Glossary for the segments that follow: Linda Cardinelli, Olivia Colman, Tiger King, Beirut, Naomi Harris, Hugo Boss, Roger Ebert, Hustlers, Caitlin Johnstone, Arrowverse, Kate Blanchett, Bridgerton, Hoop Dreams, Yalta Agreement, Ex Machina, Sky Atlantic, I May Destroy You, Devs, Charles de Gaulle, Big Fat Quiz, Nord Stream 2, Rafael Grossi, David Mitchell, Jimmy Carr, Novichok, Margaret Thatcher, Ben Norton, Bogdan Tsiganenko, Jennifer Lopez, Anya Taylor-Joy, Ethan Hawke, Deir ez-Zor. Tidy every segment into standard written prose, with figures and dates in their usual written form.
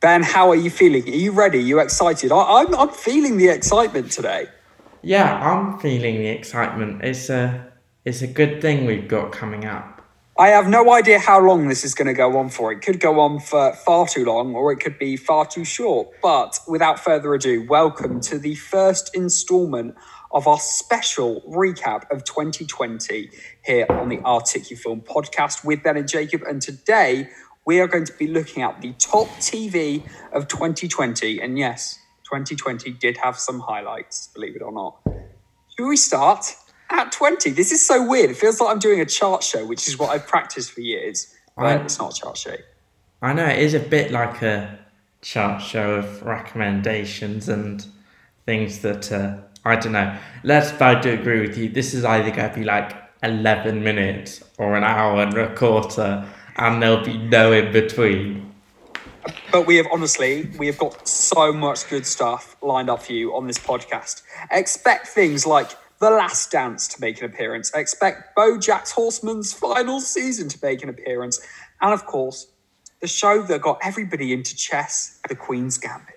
Ben, how are you feeling? Are you ready? Are you excited? I'm feeling the excitement today. Yeah, I'm feeling the excitement. It's a good thing we've got coming up. I have no idea how long this is going to go on for. It could go on for far too long, or it could be far too short. But without further ado, welcome to the first instalment of our special recap of 2020 here on the Articufilm podcast with Ben and Jacob. And today we are going to be looking at the top TV of 2020. And yes, 2020 did have some highlights, believe it or not. Should we start at 20? This is so weird. It feels like I'm doing a chart show, which is what I've practiced for years. But it's not a chart show. I know, it is a bit like a chart show of recommendations and things that... I don't know. Let's, I do agree with you. This is either going to be like 11 minutes or an hour and a quarter, and there'll be no in between. But we have got so much good stuff lined up for you on this podcast. Expect things like The Last Dance to make an appearance. Expect BoJack Horseman's final season to make an appearance. And of course, the show that got everybody into chess, The Queen's Gambit.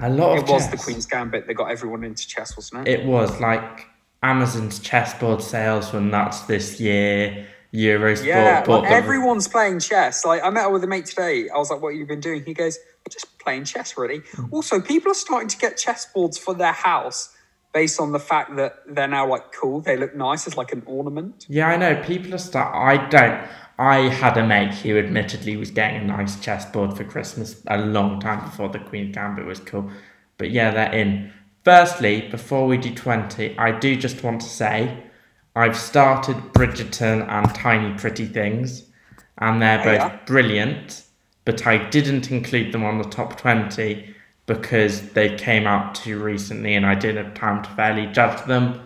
A lot of chess. It was The Queen's Gambit that got everyone into chess, wasn't it? It was, like Amazon's chessboard sales were nuts this year. Eurosport. Yeah, like everyone's playing chess. Like I met up with a mate today. I was like, "What have you been doing?" He goes, "Just playing chess, really." Also, people are starting to get chessboards for their house based on the fact that they're now like cool. They look nice as like an ornament. Yeah, I know. People are I had a mate who admittedly was getting a nice chessboard for Christmas a long time before The Queen's Gambit was cool. But yeah, they're in. Firstly, before we do 20, I do just want to say I've started Bridgerton and Tiny Pretty Things, and they're both brilliant, but I didn't include them on the top 20 because they came out too recently and I didn't have time to fairly judge them.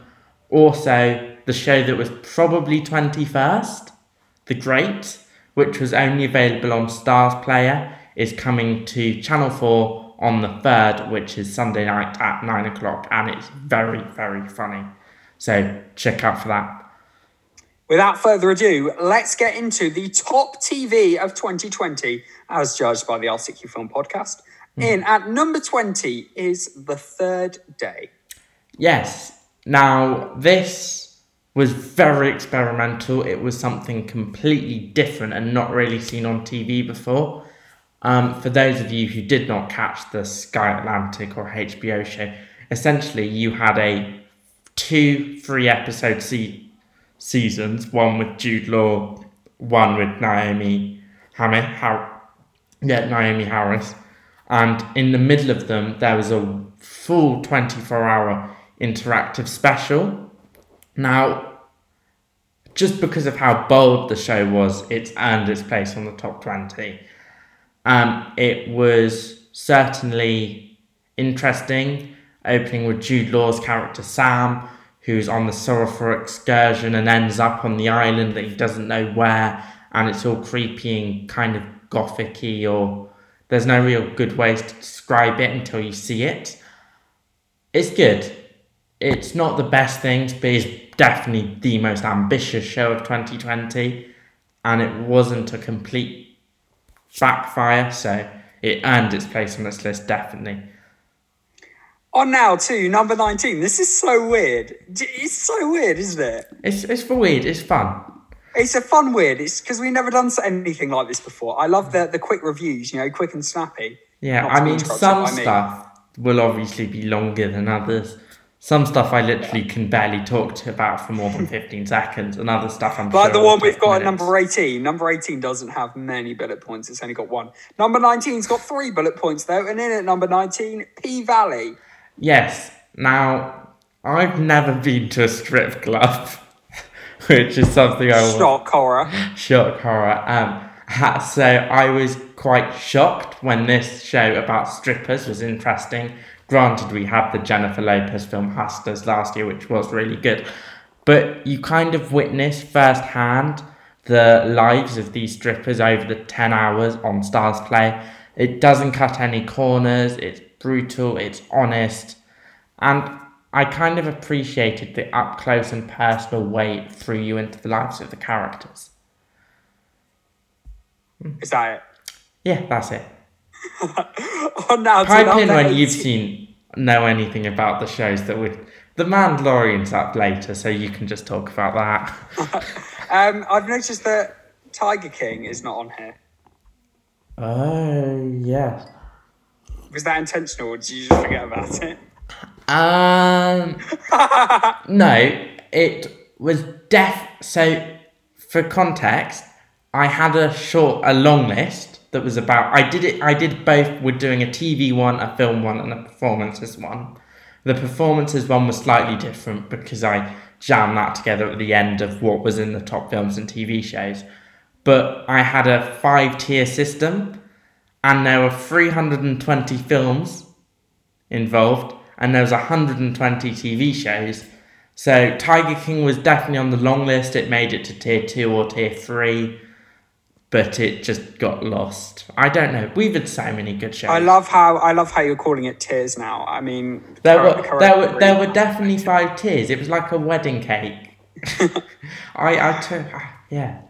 Also, the show that was probably 21st, The Great, which was only available on Starz Player, is coming to Channel 4 on the 3rd, which is Sunday night at 9 o'clock, and it's very, very funny. So check out for that. Without further ado, let's get into the top TV of 2020, as judged by the Articufilm podcast. In at number 20 is The Third Day. Yes. Now, this was very experimental. It was something completely different and not really seen on TV before. For those of you who did not catch the Sky Atlantic or HBO show, essentially you had a 2 3 episode seasons, one with Jude Law, one with Naomi Harris, and in the middle of them there was a full 24-hour interactive special. Now, just because of how bold the show was, it's earned its place on the top 20. It was certainly interesting, opening with Jude Law's character Sam, who's on the surfer excursion and ends up on the island that he doesn't know where, and it's all creepy and kind of gothic-y, or there's no real good ways to describe it until you see it. It's good. It's not the best things, but it's definitely the most ambitious show of 2020, and it wasn't a complete backfire, so it earned its place on this list, definitely. On now to number 19. This is so weird. It's so weird, isn't it? It's for weird. It's fun. It's a fun weird. It's because we've never done anything like this before. I love the quick reviews, you know, quick and snappy. Yeah, I mean, some stuff will obviously be longer than others. Some stuff I literally can barely talk about for more than 15 seconds, and other stuff I'm like sure the one we've got minutes. At number 18. Number 18 doesn't have many bullet points. It's only got one. Number 19's got 3 bullet points, though, and in at number 19, P-Valley. Yes. Now, I've never been to a strip club, which is something I want. Shock horror. So I was quite shocked when this show about strippers was interesting. Granted, we had the Jennifer Lopez film Hustlers last year, which was really good. But you kind of witness firsthand the lives of these strippers over the 10 hours on Starz Play. It doesn't cut any corners. It's brutal. It's honest. And I kind of appreciated the up-close and personal way it threw you into the lives of the characters. Is that it? Yeah, that's it. Type in when you've seen, know anything about the shows that would... The Mandalorian's up later, so you can just talk about that. I've noticed that Tiger King is not on here. Oh, yeah. Was that intentional, or did you just forget about it? No, it was So, for context, I had a long list that was about... I did both. We're doing a TV one, a film one, and a performances one. The performances one was slightly different because I jammed that together at the end of what was in the top films and TV shows. But I had a 5-tier system, and there were 320 films involved, and there was 120 TV shows. So Tiger King was definitely on the long list. It made it to tier 2 or tier 3, but it just got lost. I don't know. We've had so many good shows. I love how you're calling it tiers now. I mean, there were definitely 5 tiers. It was like a wedding cake. Yeah.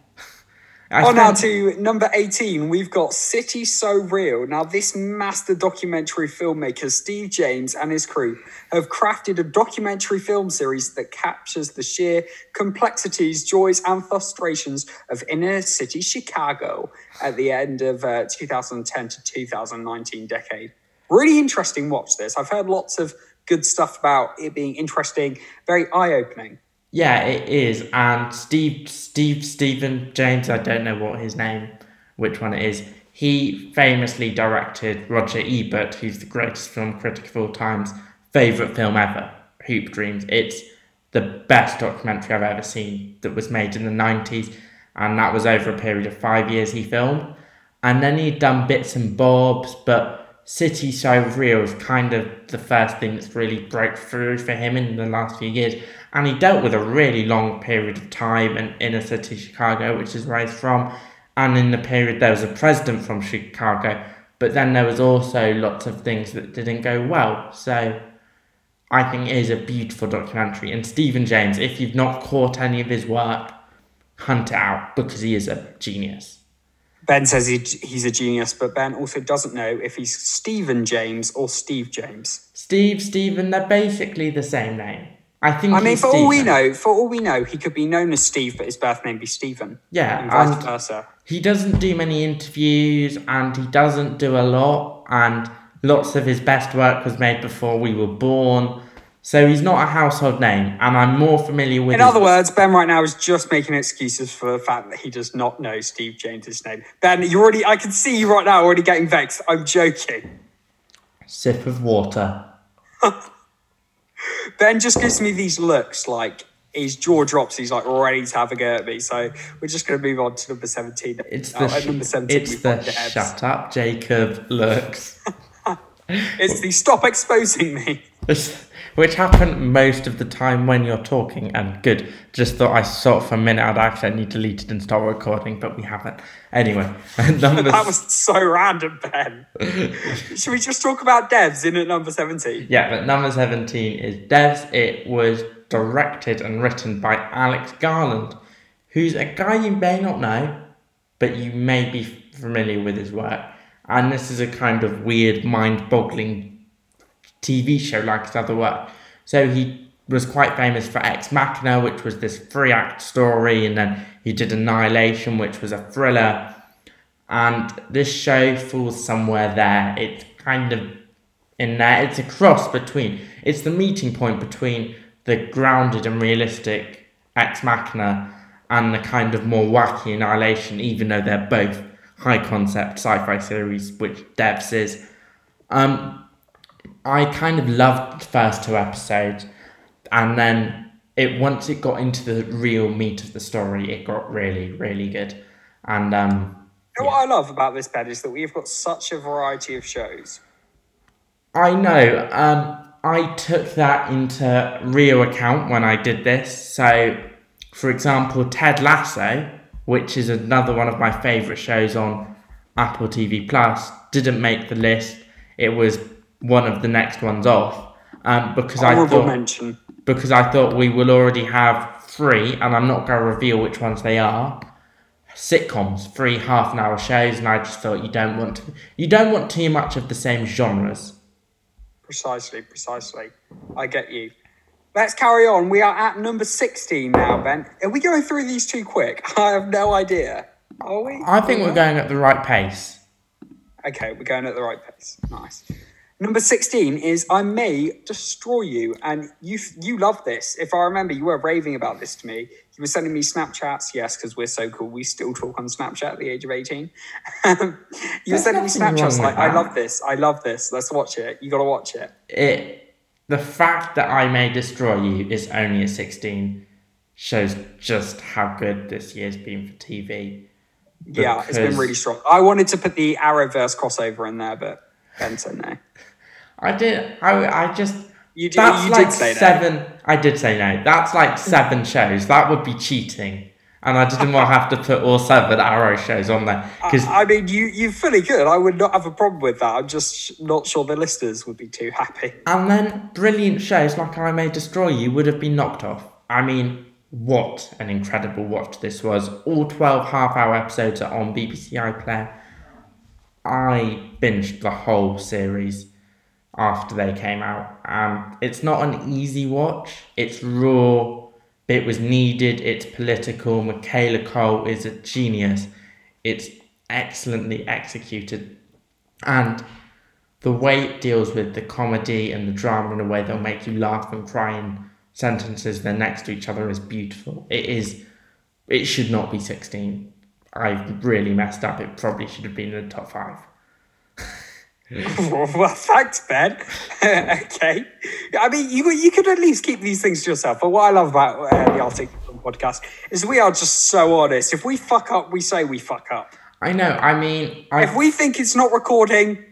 Now to number 18, we've got City So Real. Now, this master documentary filmmaker, Steve James, and his crew have crafted a documentary film series that captures the sheer complexities, joys, and frustrations of inner-city Chicago at the end of 2010 to 2019 decade. Really interesting watch, this. I've heard lots of good stuff about it being interesting, very eye-opening. Yeah, it is. And Stephen James, I don't know what his name, which one it is. He famously directed Roger Ebert, who's the greatest film critic of all time's favourite film ever, Hoop Dreams. It's the best documentary I've ever seen that was made in the 90s. And that was over a period of 5 years he filmed. And then he'd done bits and bobs, but City So Real is kind of the first thing that's really broke through for him in the last few years. And he dealt with a really long period of time in inner city Chicago, which is where he's from. And in the period, there was a president from Chicago. But then there was also lots of things that didn't go well. So I think it is a beautiful documentary. And Stephen James, if you've not caught any of his work, hunt it out, because he is a genius. Ben says he's a genius, but Ben also doesn't know if he's Stephen James or Steve James. Stephen, they're basically the same name. For all we know, he could be known as Steve, but his birth name be Stephen. Yeah, and vice versa. He doesn't do many interviews, and he doesn't do a lot. And lots of his best work was made before we were born, so he's not a household name. And I'm more familiar with. In other words, Ben right now is just making excuses for the fact that he does not know Steve James's name. Ben, I can see you right now already getting vexed. I'm joking. Sip of water. Ben just gives me these looks, like his jaw drops. He's like ready to have a go at me. So we're just going to move on to number 17. It's the shut up, Jacob looks. It's the stop exposing me. Which happened most of the time when you're talking. And good. Just thought I saw it for a minute. I'd accidentally deleted and stopped recording, but we haven't. Anyway. That was so random, Ben. Should we just talk about Devs in at number 17? Yeah, but number 17 is Devs. It was directed and written by Alex Garland, who's a guy you may not know, but you may be familiar with his work. And this is a kind of weird, mind-boggling TV show like his other work. So he was quite famous for Ex Machina, which was this 3-act story, and then he did Annihilation, which was a thriller. And this show falls somewhere there. It's kind of in there. It's a cross between. It's the meeting point between the grounded and realistic Ex Machina and the kind of more wacky Annihilation, even though they're both high-concept sci-fi series, which Devs is. I kind of loved the first 2 episodes, and then once it got into the real meat of the story, it got really, really good. And what I love about this, Ben, is that we've got such a variety of shows. I know. I took that into real account when I did this. So, for example, Ted Lasso, which is another one of my favourite shows on Apple TV+, didn't make the list. It was one of the next ones off, because I thought we will already have 3, and I'm not going to reveal which ones they are. sitcoms, 3 half-an-hour shows, and I just thought you don't want too much of the same genres. Precisely. I get you. Let's carry on. We are at number 16 now, Ben. Are we going through these too quick? I have no idea. Are we? I think we're going at the right pace. Okay, we're going at the right pace. Nice. Number 16 is I May Destroy You. And you love this. If I remember, you were raving about this to me. You were sending me Snapchats. Yes, because we're so cool. We still talk on Snapchat at the age of 18. You were sending me Snapchats like, I love this. Let's watch it. You got to watch it. The fact that I May Destroy You is only at 16 shows just how good this year's been for TV. Yeah, it's been really strong. I wanted to put the Arrowverse crossover in there, but Ben said no. I did say no. That's like 7 shows. That would be cheating. And I didn't want to have to put all 7 Arrow shows on there. I mean, you fully could. I would not have a problem with that. I'm just not sure the listeners would be too happy. And then brilliant shows like I May Destroy You would have been knocked off. I mean, what an incredible watch this was. All 12 half-hour episodes are on BBC iPlayer. I binged the whole series after they came out, and it's not an easy watch. It's raw, it was needed, it's political. Michaela Cole is a genius, it's excellently executed, and the way it deals with the comedy and the drama in a way that'll make you laugh and cry in sentences they're next to each other is beautiful. It should not be 16. I've really messed up. It probably should have been in the top 5. Well, thanks, Ben. Okay. I mean, you could at least keep these things to yourself. But what I love about the Articufilm podcast is we are just so honest. If we fuck up, we say we fuck up. I know. I mean, if we think it's not recording,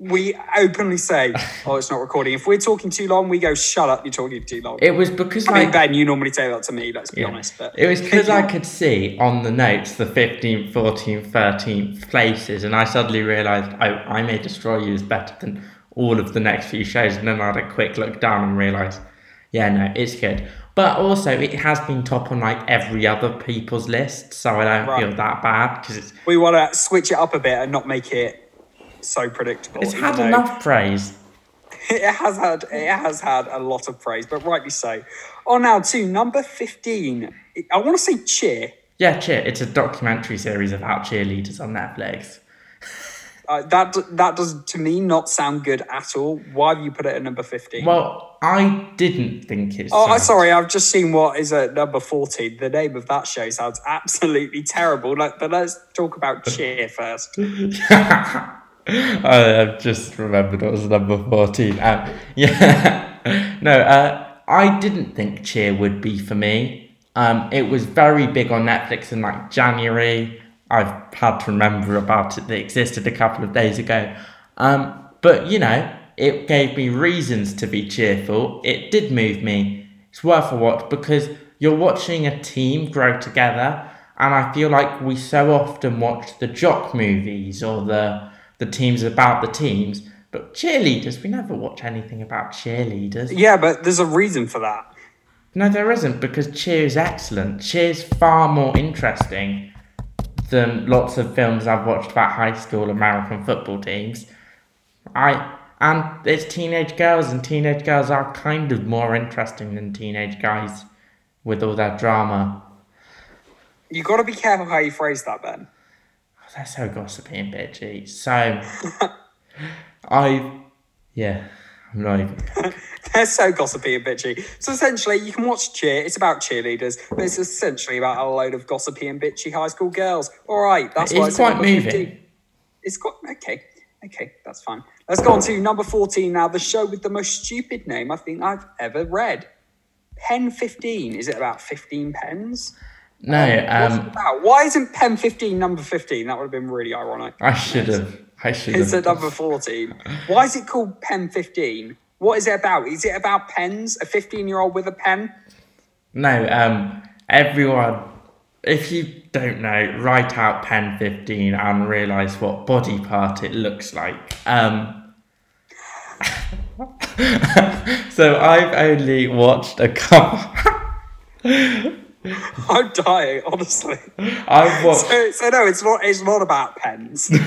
we openly say, "Oh, it's not recording." If we're talking too long, we go, "Shut up, you're talking too long." It was because I mean, Ben, you normally say that to me. Let's be honest, but it was because I could see on the notes the 15th, 14th, 13th places, and I suddenly realised I May Destroy You is better than all of the next few shows. And then I had a quick look down and realised, yeah, no, it's good. But also, it has been top on like every other people's list, so I don't feel that bad because we want to switch it up a bit and not make it so predictable. It's had enough praise. It has had a lot of praise, but rightly so. On now to number 15. I want to say Cheer. Yeah, Cheer. It's a documentary series about cheerleaders on Netflix. That does, to me, not sound good at all. Why have you put it at number 15? Well, I didn't think it's... Oh, sorry, I've just seen what is at number 14. The name of that show sounds absolutely terrible. But let's talk about Cheer first. I've just remembered it was number 14. I didn't think Cheer would be for me. It was very big on Netflix in like January. I've had to remember about it. That existed a couple of days ago. But you know, it gave me reasons to be cheerful. It did move me. It's worth a watch because you're watching a team grow together, and I feel like we so often watch the jock movies or the teams about the teams, but cheerleaders, we never watch anything about cheerleaders. Yeah, but there's a reason for that. No, there isn't, because Cheer is excellent. Cheer's far more interesting than lots of films I've watched about high school American football teams. And it's teenage girls, and teenage girls are kind of more interesting than teenage guys with all their drama. You got to be careful how you phrase that, Ben. They're so gossipy and bitchy. So, I'm not even... They're so gossipy and bitchy. So essentially, you can watch Cheer. It's about cheerleaders, but it's essentially about a load of gossipy and bitchy high school girls. All right, that's why it's quite moving. It's quite... Okay, that's fine. Let's go on to number 14 now. The show with the most stupid name I think I've ever read. Pen 15. Is it about 15 pens? No. Why isn't Pen 15 number 15? That would have been really ironic. I should have. It's at number 14. Why is it called Pen 15? What is it about? Is it about pens? A 15-year-old with a pen? No. Everyone, if you don't know, write out Pen 15 and realise what body part it looks like. So I've only watched a couple... I'm dying, honestly. No, it's not about pens. No,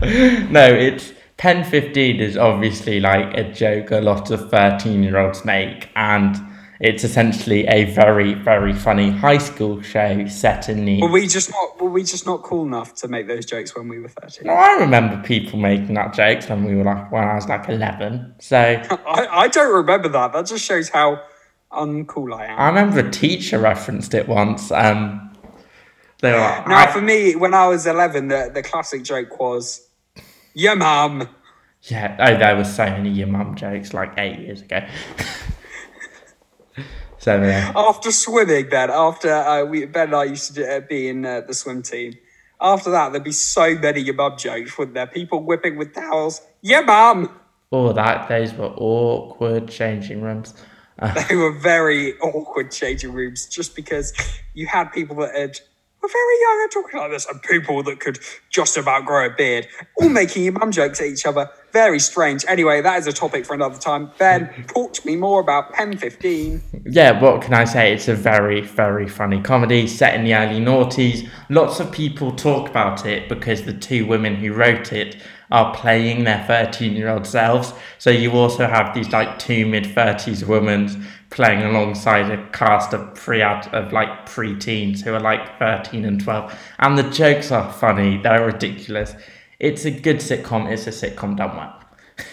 it's 10:15 is obviously like a joke a lot of 13-year-olds make, and it's essentially a very, very funny high school show set in the... Were we just not cool enough to make those jokes when we were 13? No, I remember people making that jokes when we were when I was 11. So I don't remember that. That just shows how uncool I am. I remember a teacher referenced it once. They were like, for me, when I was 11, the classic joke was, "Your mum." Yeah. Oh, there were so many "your mum" jokes 8 years ago. So, yeah. After swimming, then, Ben and I used to be in the swim team. After that, there'd be so many "your mum" jokes, wouldn't there? People whipping with towels. "Your mum!" Oh, those were awkward changing rooms. They were very awkward changing rooms, just because you had people that were very young and talking like this, and people that could just about grow a beard, all making "your mum" jokes at each other. Very strange. Anyway, that is a topic for another time. Ben, talk to me more about Pen 15. Yeah, what can I say? It's a very, very funny comedy set in the early noughties. Lots of people talk about it because the two women who wrote it are playing their 13-year-old selves. So you also have these two mid-30s women playing alongside a cast of pre-teens who are 13 and 12. And the jokes are funny. They're ridiculous. It's a good sitcom. It's a sitcom done well,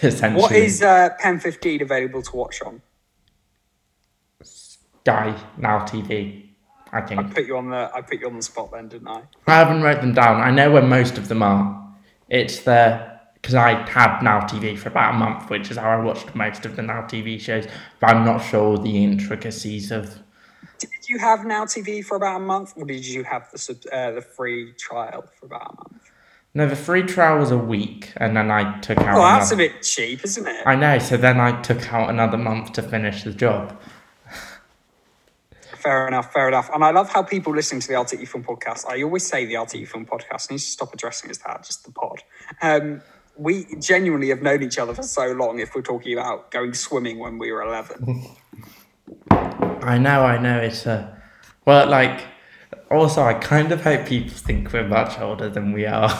essentially. What is Pen 15 available to watch on? Sky, Now TV, I think. I put you on the spot then, didn't I? I haven't wrote them down. I know where most of them are. It's because I had Now TV for about a month, which is how I watched most of the Now TV shows. But I'm not sure the intricacies of... Did you have Now TV for about a month, or did you have the free trial for about a month? No, the free trial was a week, and then I took out... Oh, that's a bit cheap, isn't it? I know, so then I took out another month to finish the job. Fair enough. And I love how people listening to the Articufilm podcast, I always say the Articufilm podcast, I need to stop addressing it as that, just the pod. We genuinely have known each other for so long if we're talking about going swimming when we were 11. I know, it's Also, I kind of hope people think we're much older than we are.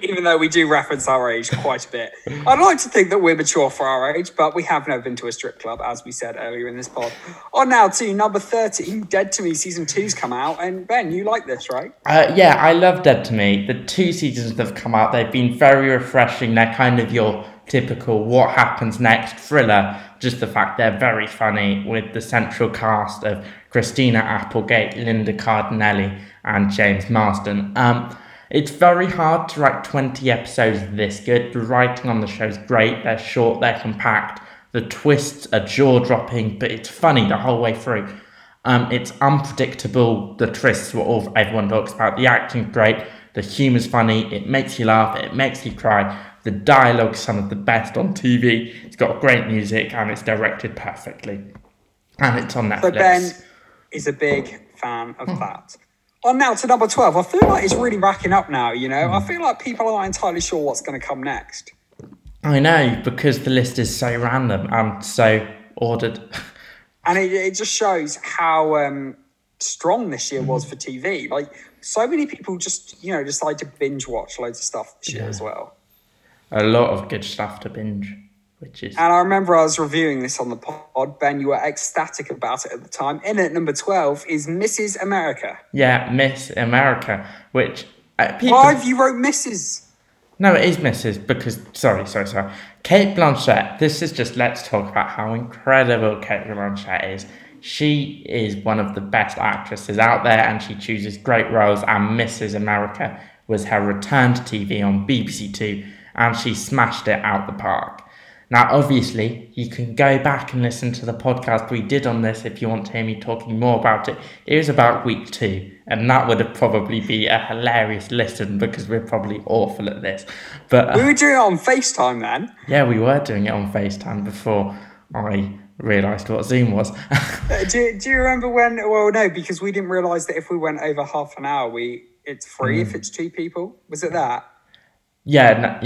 Even though we do reference our age quite a bit. I'd like to think that we're mature for our age, but we have never been to a strip club, as we said earlier in this pod. On now to number 13, Dead to Me Season 2's come out, and Ben, you like this, right? Yeah, I love Dead to Me. The two seasons that have come out, they've been very refreshing. They're kind of your typical what happens next thriller. Just the fact they're very funny with the central cast of Christina Applegate, Linda Cardinelli and James Marsden. It's very hard to write 20 episodes this good. The writing on the show is great. They're short, they're compact. The twists are jaw-dropping, but it's funny the whole way through. It's unpredictable. The twists were all everyone talks about. The acting's great. The humour's funny. It makes you laugh. It makes you cry. The dialogue is some of the best on TV. It's got great music and it's directed perfectly. And it's on Netflix. So Ben is a big fan of that. On now to number 12. I feel like it's really racking up now, you know? I feel like people aren't entirely sure what's going to come next. I know, because the list is so random and so ordered. And it just shows how strong this year was for TV. So many people just, decide to binge watch loads of stuff this year as well. A lot of good stuff to binge, which is... And I remember I was reviewing this on the pod. Ben, you were ecstatic about it at the time. In at number 12 is Mrs. America. Yeah, Miss America, which... Why have you wrote Mrs.? No, it is Mrs. because... Sorry. Kate Blanchett. This is just... Let's talk about how incredible Kate Blanchett is. She is one of the best actresses out there, and she chooses great roles, and Mrs. America was her return to TV on BBC Two, and she smashed it out the park. Now, obviously, you can go back and listen to the podcast we did on this if you want to hear me talking more about it. It was about week 2, and that would have probably be a hilarious listen because we're probably awful at this. But we were doing it on FaceTime then. Yeah, we were doing it on FaceTime before I realised what Zoom was. Do you remember when... Well, no, because we didn't realise that if we went over half an hour, it's free if it's two people. Was it that? Yeah,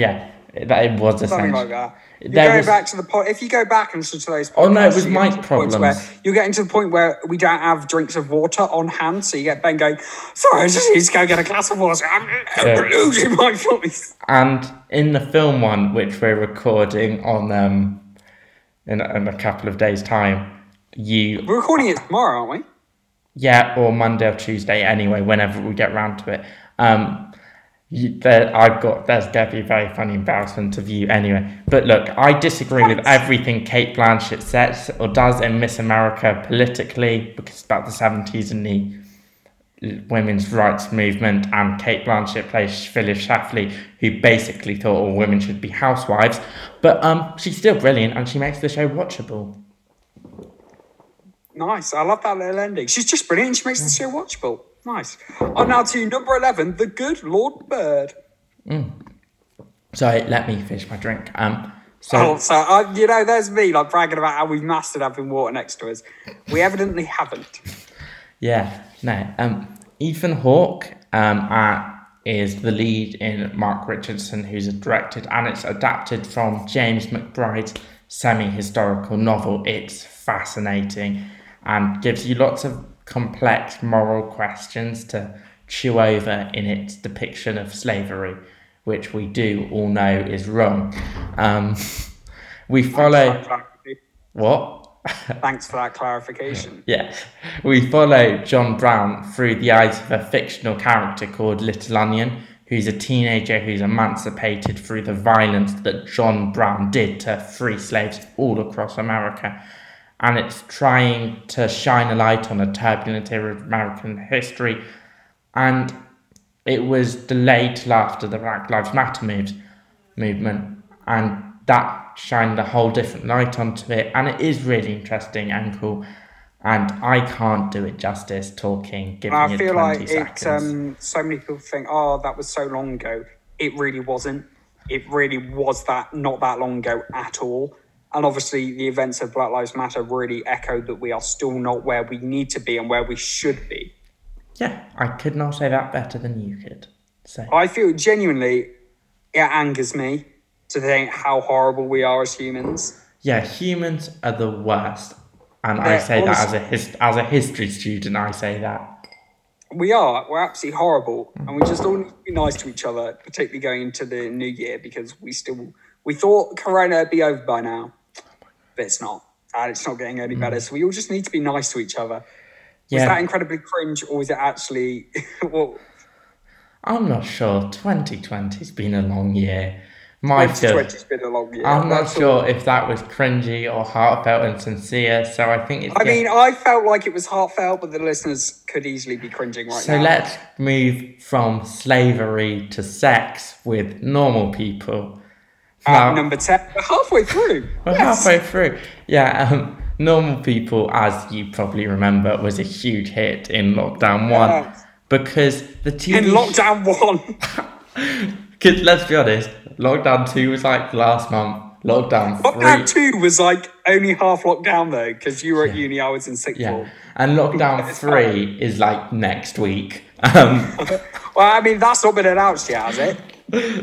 It was something like that. Back to the pod. If you go back and to today's podcast, it was mic problems. You're getting to the point where we don't have drinks of water on hand, so you get Ben going, sorry, I just need to go get a glass of water. I'm losing my voice. And in the film one, which we're recording on in a couple of days' time, we're recording it tomorrow, aren't we? Yeah, or Monday or Tuesday. Anyway, whenever we get round to it. There's going to be a very funny embarrassment of you anyway. But look, I disagree with everything Kate Blanchett says or does in Miss America politically, because it's about the 70s and the women's rights movement, and Kate Blanchett plays Phyllis Schlafly, who basically thought all women should be housewives. But she's still brilliant, and she makes the show watchable. Nice, I love that little ending. She's just brilliant, she makes the show watchable. Nice. I'm now to number 11, The Good Lord Bird. Mm. Sorry, let me finish my drink. There's me like bragging about how we've mastered having water next to us. We evidently haven't. Yeah, no. Ethan Hawke is the lead in Mark Richardson, who's directed, and it's adapted from James McBride's semi-historical novel. It's fascinating and gives you lots of complex moral questions to chew over in its depiction of slavery, which we do all know is wrong. We follow... Thanks for that clarification. Yeah. We follow John Brown through the eyes of a fictional character called Little Onion, who's a teenager who's emancipated through the violence that John Brown did to free slaves all across America. And it's trying to shine a light on a turbulent era of American history. And it was delayed till after the Black Lives Matter movement. And that shined a whole different light onto it. And it is really interesting and cool. And I can't do it justice talking, giving it 20 seconds. I feel like so many people think, oh, that was so long ago. It really wasn't. It really was not that long ago at all. And obviously, the events of Black Lives Matter really echoed that we are still not where we need to be and where we should be. Yeah, I could not say that better than you could. So I feel genuinely, it angers me to think how horrible we are as humans. Yeah, humans are the worst. And I say that as a history student, I say that. We are. We're absolutely horrible. And we just all need to be nice to each other, particularly going into the new year, because we thought Corona would be over by now. But it's not. And it's not getting any better. So we all just need to be nice to each other. Yeah. Was that incredibly cringe, or was it actually... well, I'm not sure. 2020's been a long year. 2020's been a long year. I'm not sure if that was cringy or heartfelt and sincere. So I think it's... I mean, I felt like it was heartfelt, but the listeners could easily be cringing right now. So let's move from slavery to sex with Normal People. Number 10. We're halfway through. Yeah. Normal People, as you probably remember, was a huge hit in lockdown one. Because the TV... In lockdown one! Because let's be honest, lockdown two was like last month. Lockdown two was like only half lockdown though, because you were at uni, I was in sixth form. And lockdown three is like next week. Well, I mean, that's not been announced yet, has it?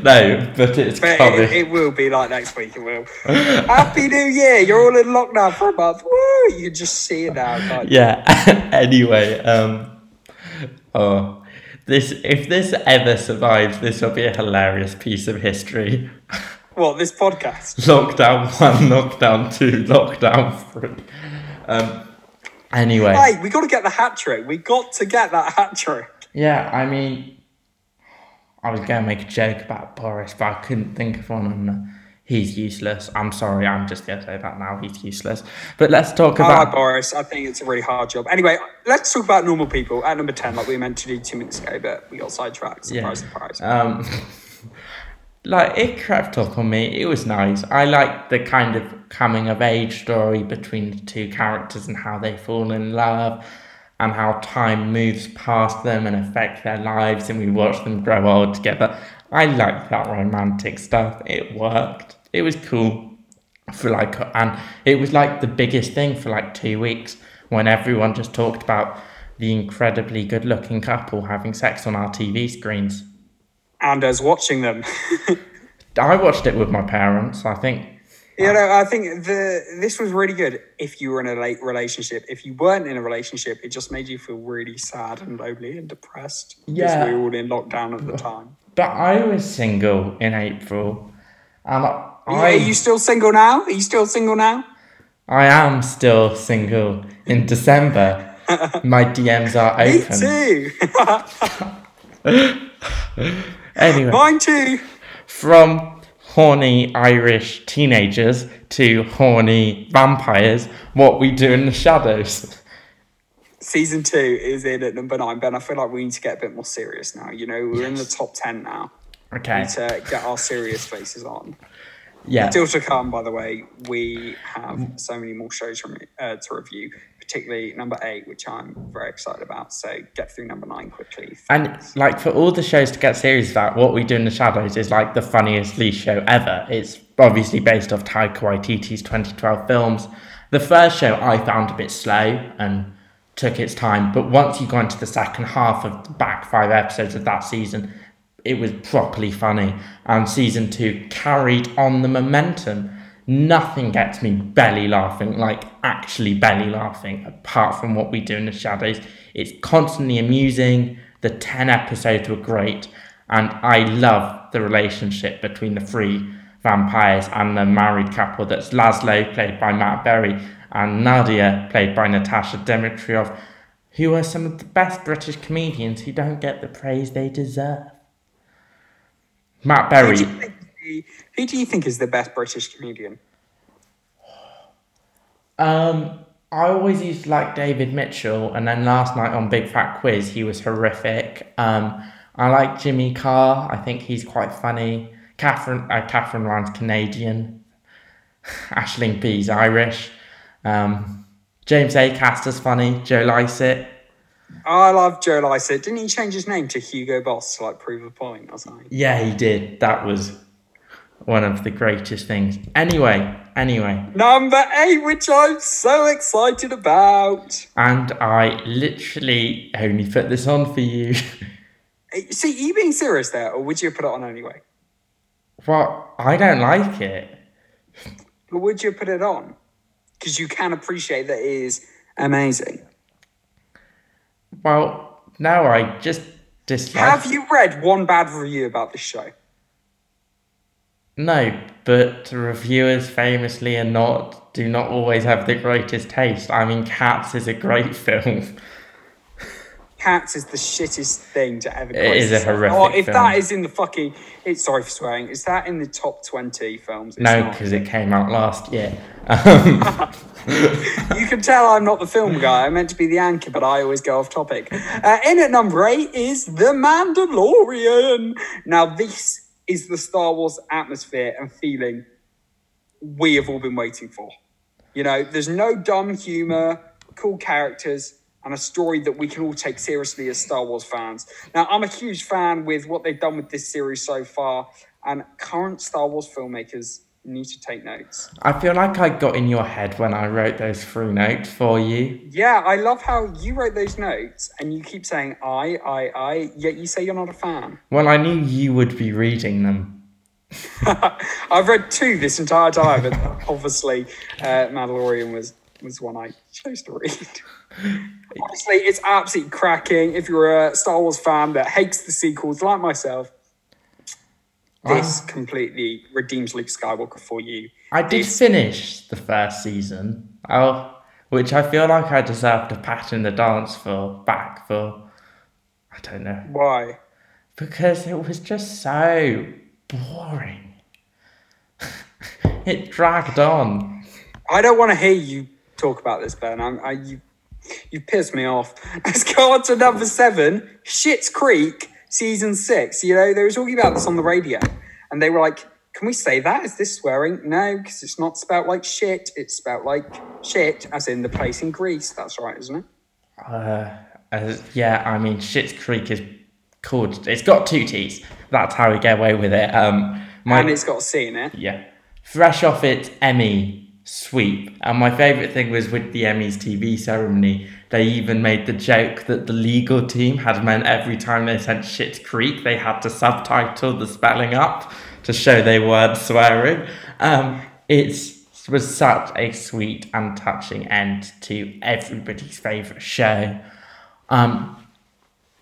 No, but it will be like next week. It will. Happy New Year! You're all in lockdown for a month. Woo! You just see it now. Can't you? Yeah. Anyway, if this ever survives, this will be a hilarious piece of history. What, this podcast? Lockdown one, lockdown two, lockdown three. Anyway, hey, we got to get the hat trick. We got to get that hat trick. Yeah, I mean. I was going to make a joke about Boris, but I couldn't think of one. And he's useless. I'm sorry, I'm just going to say that now. He's useless. But let's talk about... Boris, I think it's a really hard job. Anyway, let's talk about Normal People at number 10, like we were meant to do 2 minutes ago, but we got sidetracked. Surprise. It crept up on me. It was nice. I liked the kind of coming-of-age story between the two characters and how they fall in love. And how time moves past them and affects their lives, and we watch them grow old together. I liked that romantic stuff. It worked. It was cool. And it was like the biggest thing for 2 weeks when everyone just talked about the incredibly good-looking couple having sex on our TV screens. And us watching them. I watched it with my parents, I think. You know, I think this was really good if you were in a late relationship. If you weren't in a relationship, it just made you feel really sad and lonely and depressed. Yeah. Because we were all in lockdown at the time. But I was single in April. And are you still single now? Are you still single now? I am still single in December. My DMs are open. Me too. Anyway. Mine too. From horny Irish teenagers to horny vampires, What We Do in the Shadows. Season 2 is in at number 9, Ben. I feel like we need to get a bit more serious now. You know, we're in the top 10 now. Okay. We need to get our serious faces on. Yeah. Still to come, by the way, we have so many more shows to review, particularly number 8, which I'm very excited about. So get through number 9 quickly. And like for all the shows to get serious about, What We Do in the Shadows is like the funniest least show ever. It's obviously based off Taika Waititi's 2012 films. The first show I found a bit slow and took its time, but once you got into the second half of the back 5 episodes of that season, it was properly funny. And season 2 carried on the momentum. Nothing gets me belly laughing, like actually belly laughing, apart from What We Do in the Shadows. It's constantly amusing. The 10 episodes were great. And I love the relationship between the 3 vampires and the married couple. That's Laszlo, played by Matt Berry, and Nadia, played by Natasha Dimitrov, who are some of the best British comedians who don't get the praise they deserve. Matt Berry. Who do you think is the best British comedian? I always used to like David Mitchell, and then last night on Big Fat Quiz, he was horrific. I like Jimmy Carr. I think he's quite funny. Catherine Ryan's Canadian. Aisling B's Irish. James A. Castor's funny. Joe Lycett. I love Joe Lycett. Didn't he change his name to Hugo Boss to like prove a point or something? Yeah, he did. That was one of the greatest things. Anyway. Number 8, which I'm so excited about. And I literally only put this on for you. See, are you being serious there, or would you put it on anyway? Well, I don't like it. But would you put it on? Because you can appreciate that it is amazing. Well, no, I just dislike... Have you read one bad review about this show? No, but reviewers famously do not always have the greatest taste. I mean, Cats is a great film. Cats is the shittest thing to ever... It is a horrific film. If that is in the fucking... sorry for swearing. Is that in the top 20 films? No, because it came out last year. You can tell I'm not the film guy. I'm meant to be the anchor, but I always go off topic. In at number 8 is The Mandalorian. Now, this is the Star Wars atmosphere and feeling we have all been waiting for. You know, there's no dumb humour, cool characters, and a story that we can all take seriously as Star Wars fans. Now, I'm a huge fan with what they've done with this series so far, and current Star Wars filmmakers need to take notes. I feel like I got in your head when I wrote those 3 notes for you. Yeah, I love how you wrote those notes, and you keep saying, I, yet you say you're not a fan. Well, I knew you would be reading them. I've read 2 this entire time, but obviously Mandalorian was one I chose to read. Honestly, it's absolutely cracking. If you're a Star Wars fan that hates the sequels like myself, this completely redeems Luke Skywalker for you. I did finish the first season, which I feel like I deserved a pat in the dance for, I don't know. Why? Because it was just so boring. It dragged on. I don't want to hear you talk about this, Ben. You pissed me off. Let's go on to number 7, Schitt's Creek, season 6. You know, they were talking about this on the radio, and they were like, can we say that? Is this swearing? No, because it's not spelt like shit. It's spelt like shit, as in the place in Greece. That's right, isn't it? Yeah, I mean, Schitt's Creek is called... It's got 2 T's. That's how we get away with it. And it's got a C in it. Yeah. Fresh off its Emmy sweep, and my favourite thing was with the Emmys TV ceremony, they even made the joke that the legal team had meant every time they said Schitt's Creek they had to subtitle the spelling up, to show they weren't swearing. It was such a sweet and touching end to everybody's favourite show.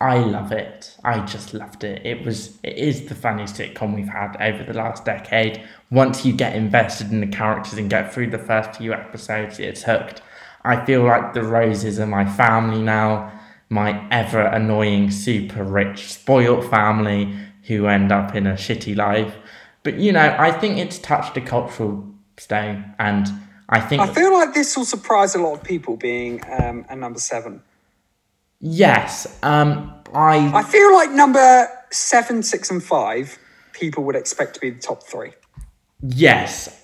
I love it. I just loved it. It is the funniest sitcom we've had over the last decade. Once you get invested in the characters and get through the first few episodes, it's hooked. I feel like the Roses are my family now, my ever annoying, super rich, spoilt family who end up in a shitty life. But, you know, I think it's touched a cultural stone, and I feel like this will surprise a lot of people being a number 7. Yes. I feel like number 7, 6, and 5 people would expect to be the top 3. Yes.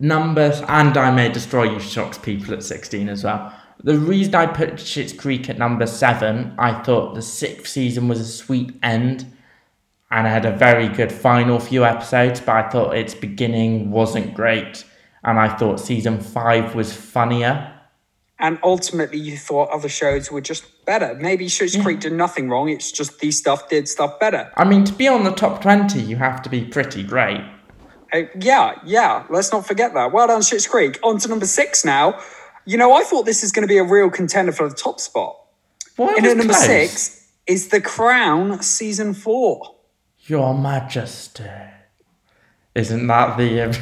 Numbers and I May Destroy You shocks people at 16 as well. The reason I put Schitt's Creek at number 7, I thought the 6th season was a sweet end and I had a very good final few episodes, but I thought its beginning wasn't great and I thought season 5 was funnier. And ultimately you thought other shows were just better. Maybe Schitt's Creek did nothing wrong, it's just these stuff did stuff better. I mean, to be on the top 20, you have to be pretty great. Let's not forget that. Well done, Schitt's Creek. On to number 6 now. You know, I thought this is going to be a real contender for the top spot. And at number 6 is The Crown Season 4. Your Majesty. Isn't that the...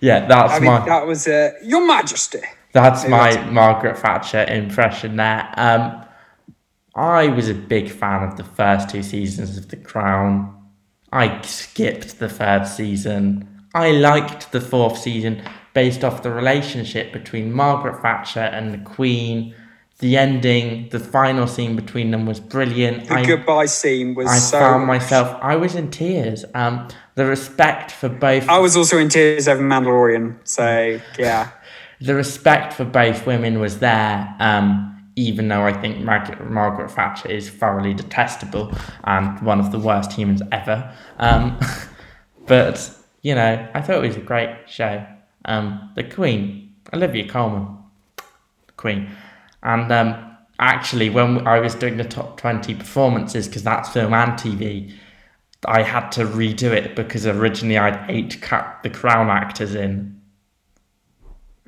yeah, that's that was Your Majesty. That's my Margaret Thatcher impression there. I was a big fan of the first 2 seasons of The Crown. I skipped the 3rd season. I liked the 4th season based off the relationship between Margaret Thatcher and the Queen. The ending, the final scene between them was brilliant. The goodbye scene was so... I found myself... I was in tears. The respect for both... I was also in tears over Mandalorian, so, yeah. The respect for both women was there, even though I think Margaret Thatcher is thoroughly detestable and one of the worst humans ever. But, you know, I thought it was a great show. The Queen, Olivia Colman, the Queen. And actually, when I was doing the top 20 performances, because that's film and TV, I had to redo it because originally I'd 8 cut the Crown actors in.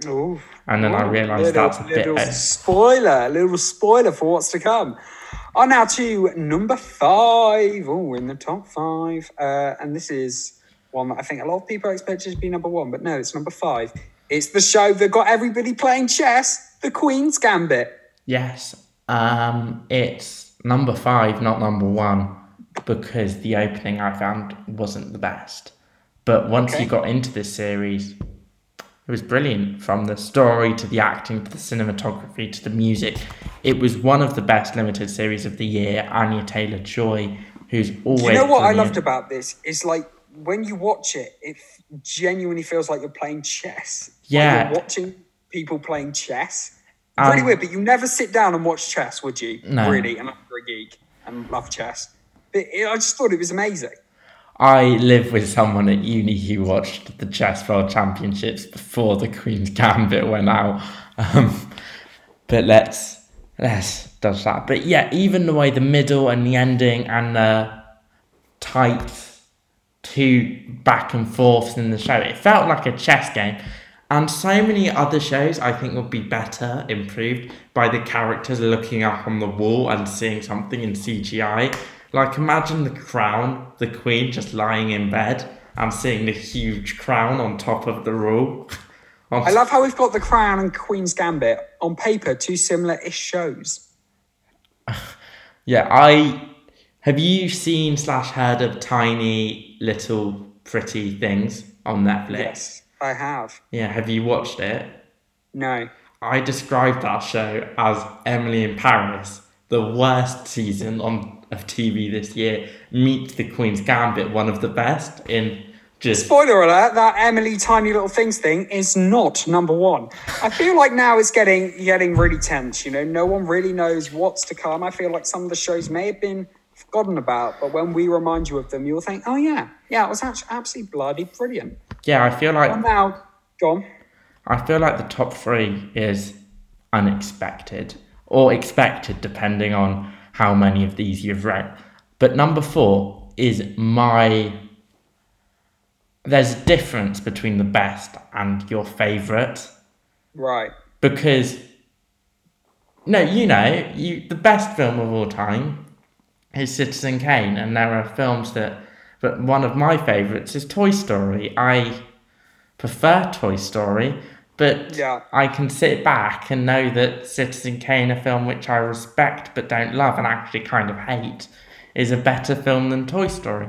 Ooh. And then I realised that's a bit... Little spoiler for what's to come. On now to number 5. Oh, we're in the top 5. And this is one that I think a lot of people expected to be number 1, but no, it's number 5. It's the show that got everybody playing chess, The Queen's Gambit. Yes. It's number 5, not number 1, because the opening I found wasn't the best. But once you got into this series... It was brilliant, from the story to the acting to the cinematography to the music. It was one of the best limited series of the year. Anya Taylor-Joy, who's always... You know what brilliant. I loved about this is, like, when you watch it, it genuinely feels like you're playing chess. Yeah. Like you're watching people playing chess. Really weird, but you never sit down and watch chess, would you? No. Really, and I'm a geek and love chess. But I just thought it was amazing. I live with someone at uni who watched the Chess World Championships before the Queen's Gambit went out. But let's dodge that. But yeah, even the way the middle and the ending and the tight 2 back and forths in the show, it felt like a chess game. And so many other shows I think would be better, improved, by the characters looking up on the wall and seeing something in CGI. Like, imagine the Crown, the Queen, just lying in bed and seeing the huge crown on top of the rule. I love how we've got the Crown and Queen's Gambit on paper, 2 similar-ish shows. Yeah, have you seen / heard of Tiny Little Pretty Things on Netflix? Yes, I have. Yeah, have you watched it? No. I described that show as Emily in Paris, the worst season of TV this year, meet the Queen's Gambit, one of the best in just... Spoiler alert, that Emily Tiny Little Things thing is not number 1. I feel like now it's getting really tense, you know, no one really knows what's to come. I feel like some of the shows may have been forgotten about, but when we remind you of them, you'll think, oh yeah, it was actually absolutely bloody brilliant. Yeah, I feel like... Now, go on. I feel like the top 3 is unexpected, or expected, depending on how many of these you've read. But number 4 is my there's a difference between the best and your favourite. Right. Because, no, the best film of all time is Citizen Kane, and there are films that... But one of my favourites is Toy Story. I prefer Toy Story, but yeah. I can sit back and know that Citizen Kane, a film which I respect but don't love and actually kind of hate, is a better film than Toy Story.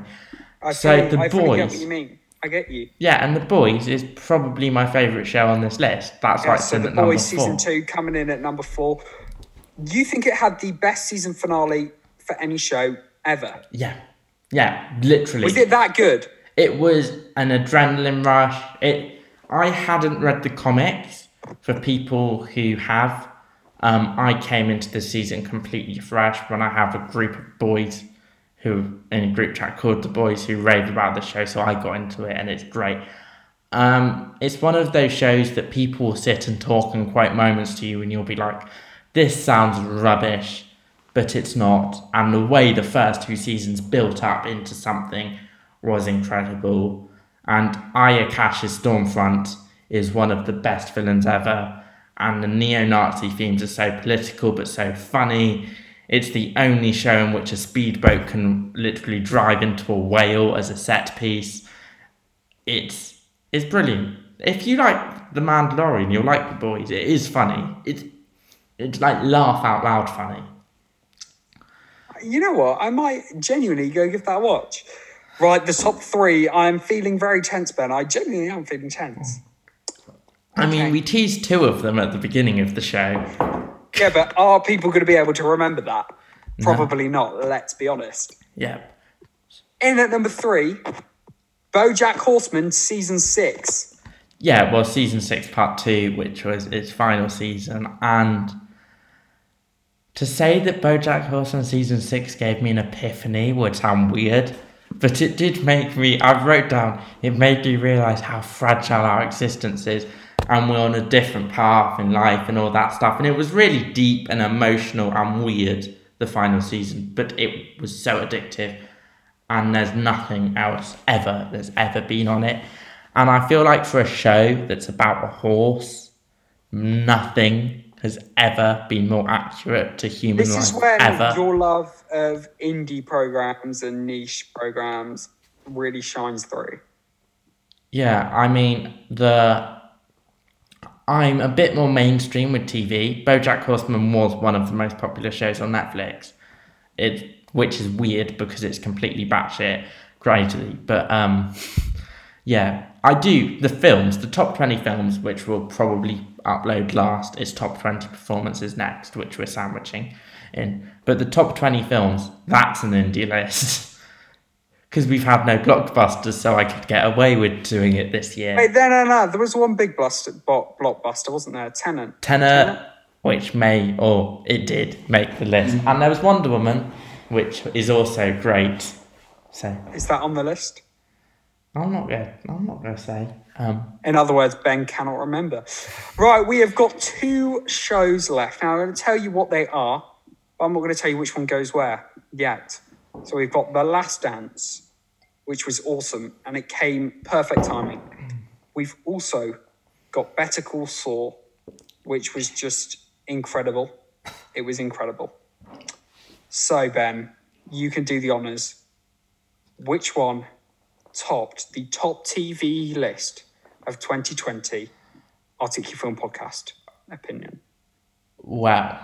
I get what you mean. I get you. Yeah, and The Boys is probably my favourite show on this list. That's why it's in at number 4. So The Boys season 2 coming in at number 4. You think it had the best season finale for any show ever? Yeah, literally. Was it that good? It was an adrenaline rush. I hadn't read the comics. For people who have, I came into the season completely fresh when I have a group of boys who in a group chat called The Boys who raved about the show, so I got into it and it's great. It's one of those shows that people will sit and talk and quote moments to you and you'll be like, this sounds rubbish. But it's not, and the way the first 2 seasons built up into something was incredible. And Aya Cash's Stormfront is one of the best villains ever, and the neo-Nazi themes are so political but so funny. It's the only show in which a speedboat can literally drive into a whale as a set piece. It's brilliant. If you like The Mandalorian, you'll like The Boys. It is funny. It's like laugh out loud funny. You know what? I might genuinely go give that a watch. Right, the top 3. I'm feeling very tense, Ben. I genuinely am feeling tense. I mean, we teased 2 of them at the beginning of the show. Yeah, but are people going to be able to remember that? Probably not, let's be honest. Yeah. In at number 3, BoJack Horseman Season 6. Yeah, well, Season 6 Part 2, which was its final season, and... To say that BoJack Horseman Season 6 gave me an epiphany would sound weird, but it did make me, I wrote down, it made me realise how fragile our existence is and we're on a different path in life and all that stuff. And it was really deep and emotional and weird, the final season, but it was so addictive and there's nothing else ever that's ever been on it. And I feel like for a show that's about a horse, nothing has ever been more accurate to human life. This is when your love of indie programs and niche programs really shines through. Yeah, I mean, I'm a bit more mainstream with TV. BoJack Horseman was one of the most popular shows on Netflix, which is weird because it's completely batshit crazy. But yeah, the films, the top 20 films, which will probably upload last, is top 20 performances next, which we're sandwiching in. But the top 20 films, that's an indie list. Because we've had no blockbusters, so I could get away with doing it this year. Wait, no, there was one big blockbuster, wasn't there? Tenet, which it did make the list. And there was Wonder Woman, which is also great. So is that on the list? I'm not going to say. In other words, Ben cannot remember. Right, we have got 2 shows left. Now, I'm going to tell you what they are, but I'm not going to tell you which one goes where yet. So we've got The Last Dance, which was awesome, and it came perfect timing. We've also got Better Call Saul, which was just incredible. It was incredible. So, Ben, you can do the honours. Which one topped the top TV list of 2020 Articufilm podcast opinion? Wow.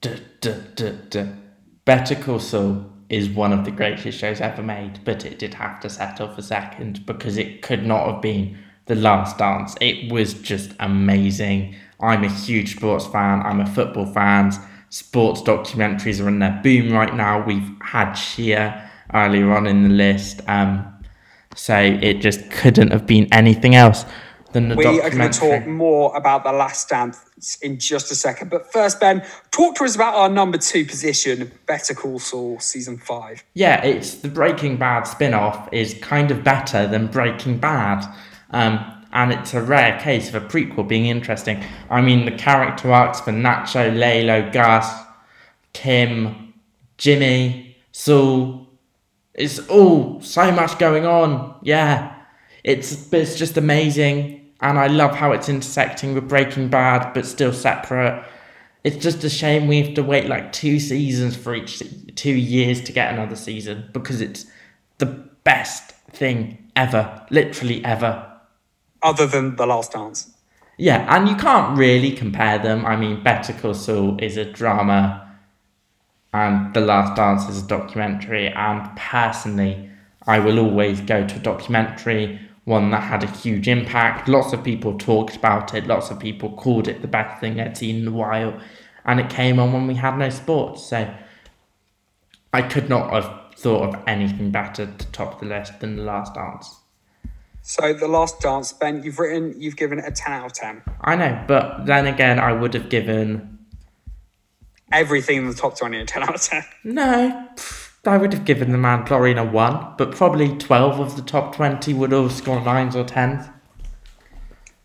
Better Call Saul is one of the greatest shows ever made, but it did have to settle for second because it could not have been The Last Dance. It was just amazing. I'm a huge sports fan. I'm a football fan. Sports documentaries are in their boom right now. We've had Sheer earlier on in the list, so it just couldn't have been anything else than the documentary. We are going to talk more about The Last Dance in just a second, but first, Ben, talk to us about our number 2 position, Better Call Saul Season 5. Yeah, it's the Breaking Bad spin-off is kind of better than Breaking Bad, and it's a rare case of a prequel being interesting. I mean, the character arcs for Nacho, Lalo, Gus, Kim, Jimmy, Saul... It's so much going on. Yeah, it's just amazing, and I love how it's intersecting with Breaking Bad, but still separate. It's just a shame we have to wait like 2 seasons for each 2 years to get another season, because it's the best thing ever, literally ever. Other than The Last Dance. Yeah, and you can't really compare them. I mean, Better Call Saul is a drama and The Last Dance is a documentary. And personally, I will always go to a documentary, one that had a huge impact. Lots of people talked about it. Lots of people called it the best thing they'd seen in a while. And it came on when we had no sports. So I could not have thought of anything better to top the list than The Last Dance. So The Last Dance, Ben, you've given it a 10 out of 10. I know, but then again, I would have given... everything in the top 20 a 10 out of 10. No, I would have given The Mandalorian a 1, but probably 12 of the top 20 would have scored 9s or 10s.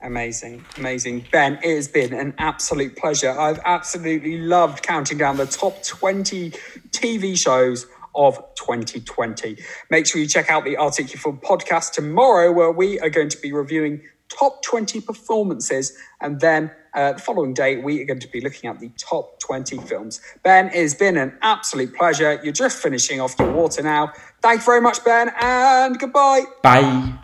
Amazing, amazing. Ben, it has been an absolute pleasure. I've absolutely loved counting down the top 20 TV shows of 2020. Make sure you check out the Articufilm podcast tomorrow, where we are going to be reviewing top 20 performances, and then the following day we are going to be looking at the top 20 films. Ben, it's been an absolute pleasure. You're just finishing off your water now. Thank you very much, Ben, and goodbye. Bye.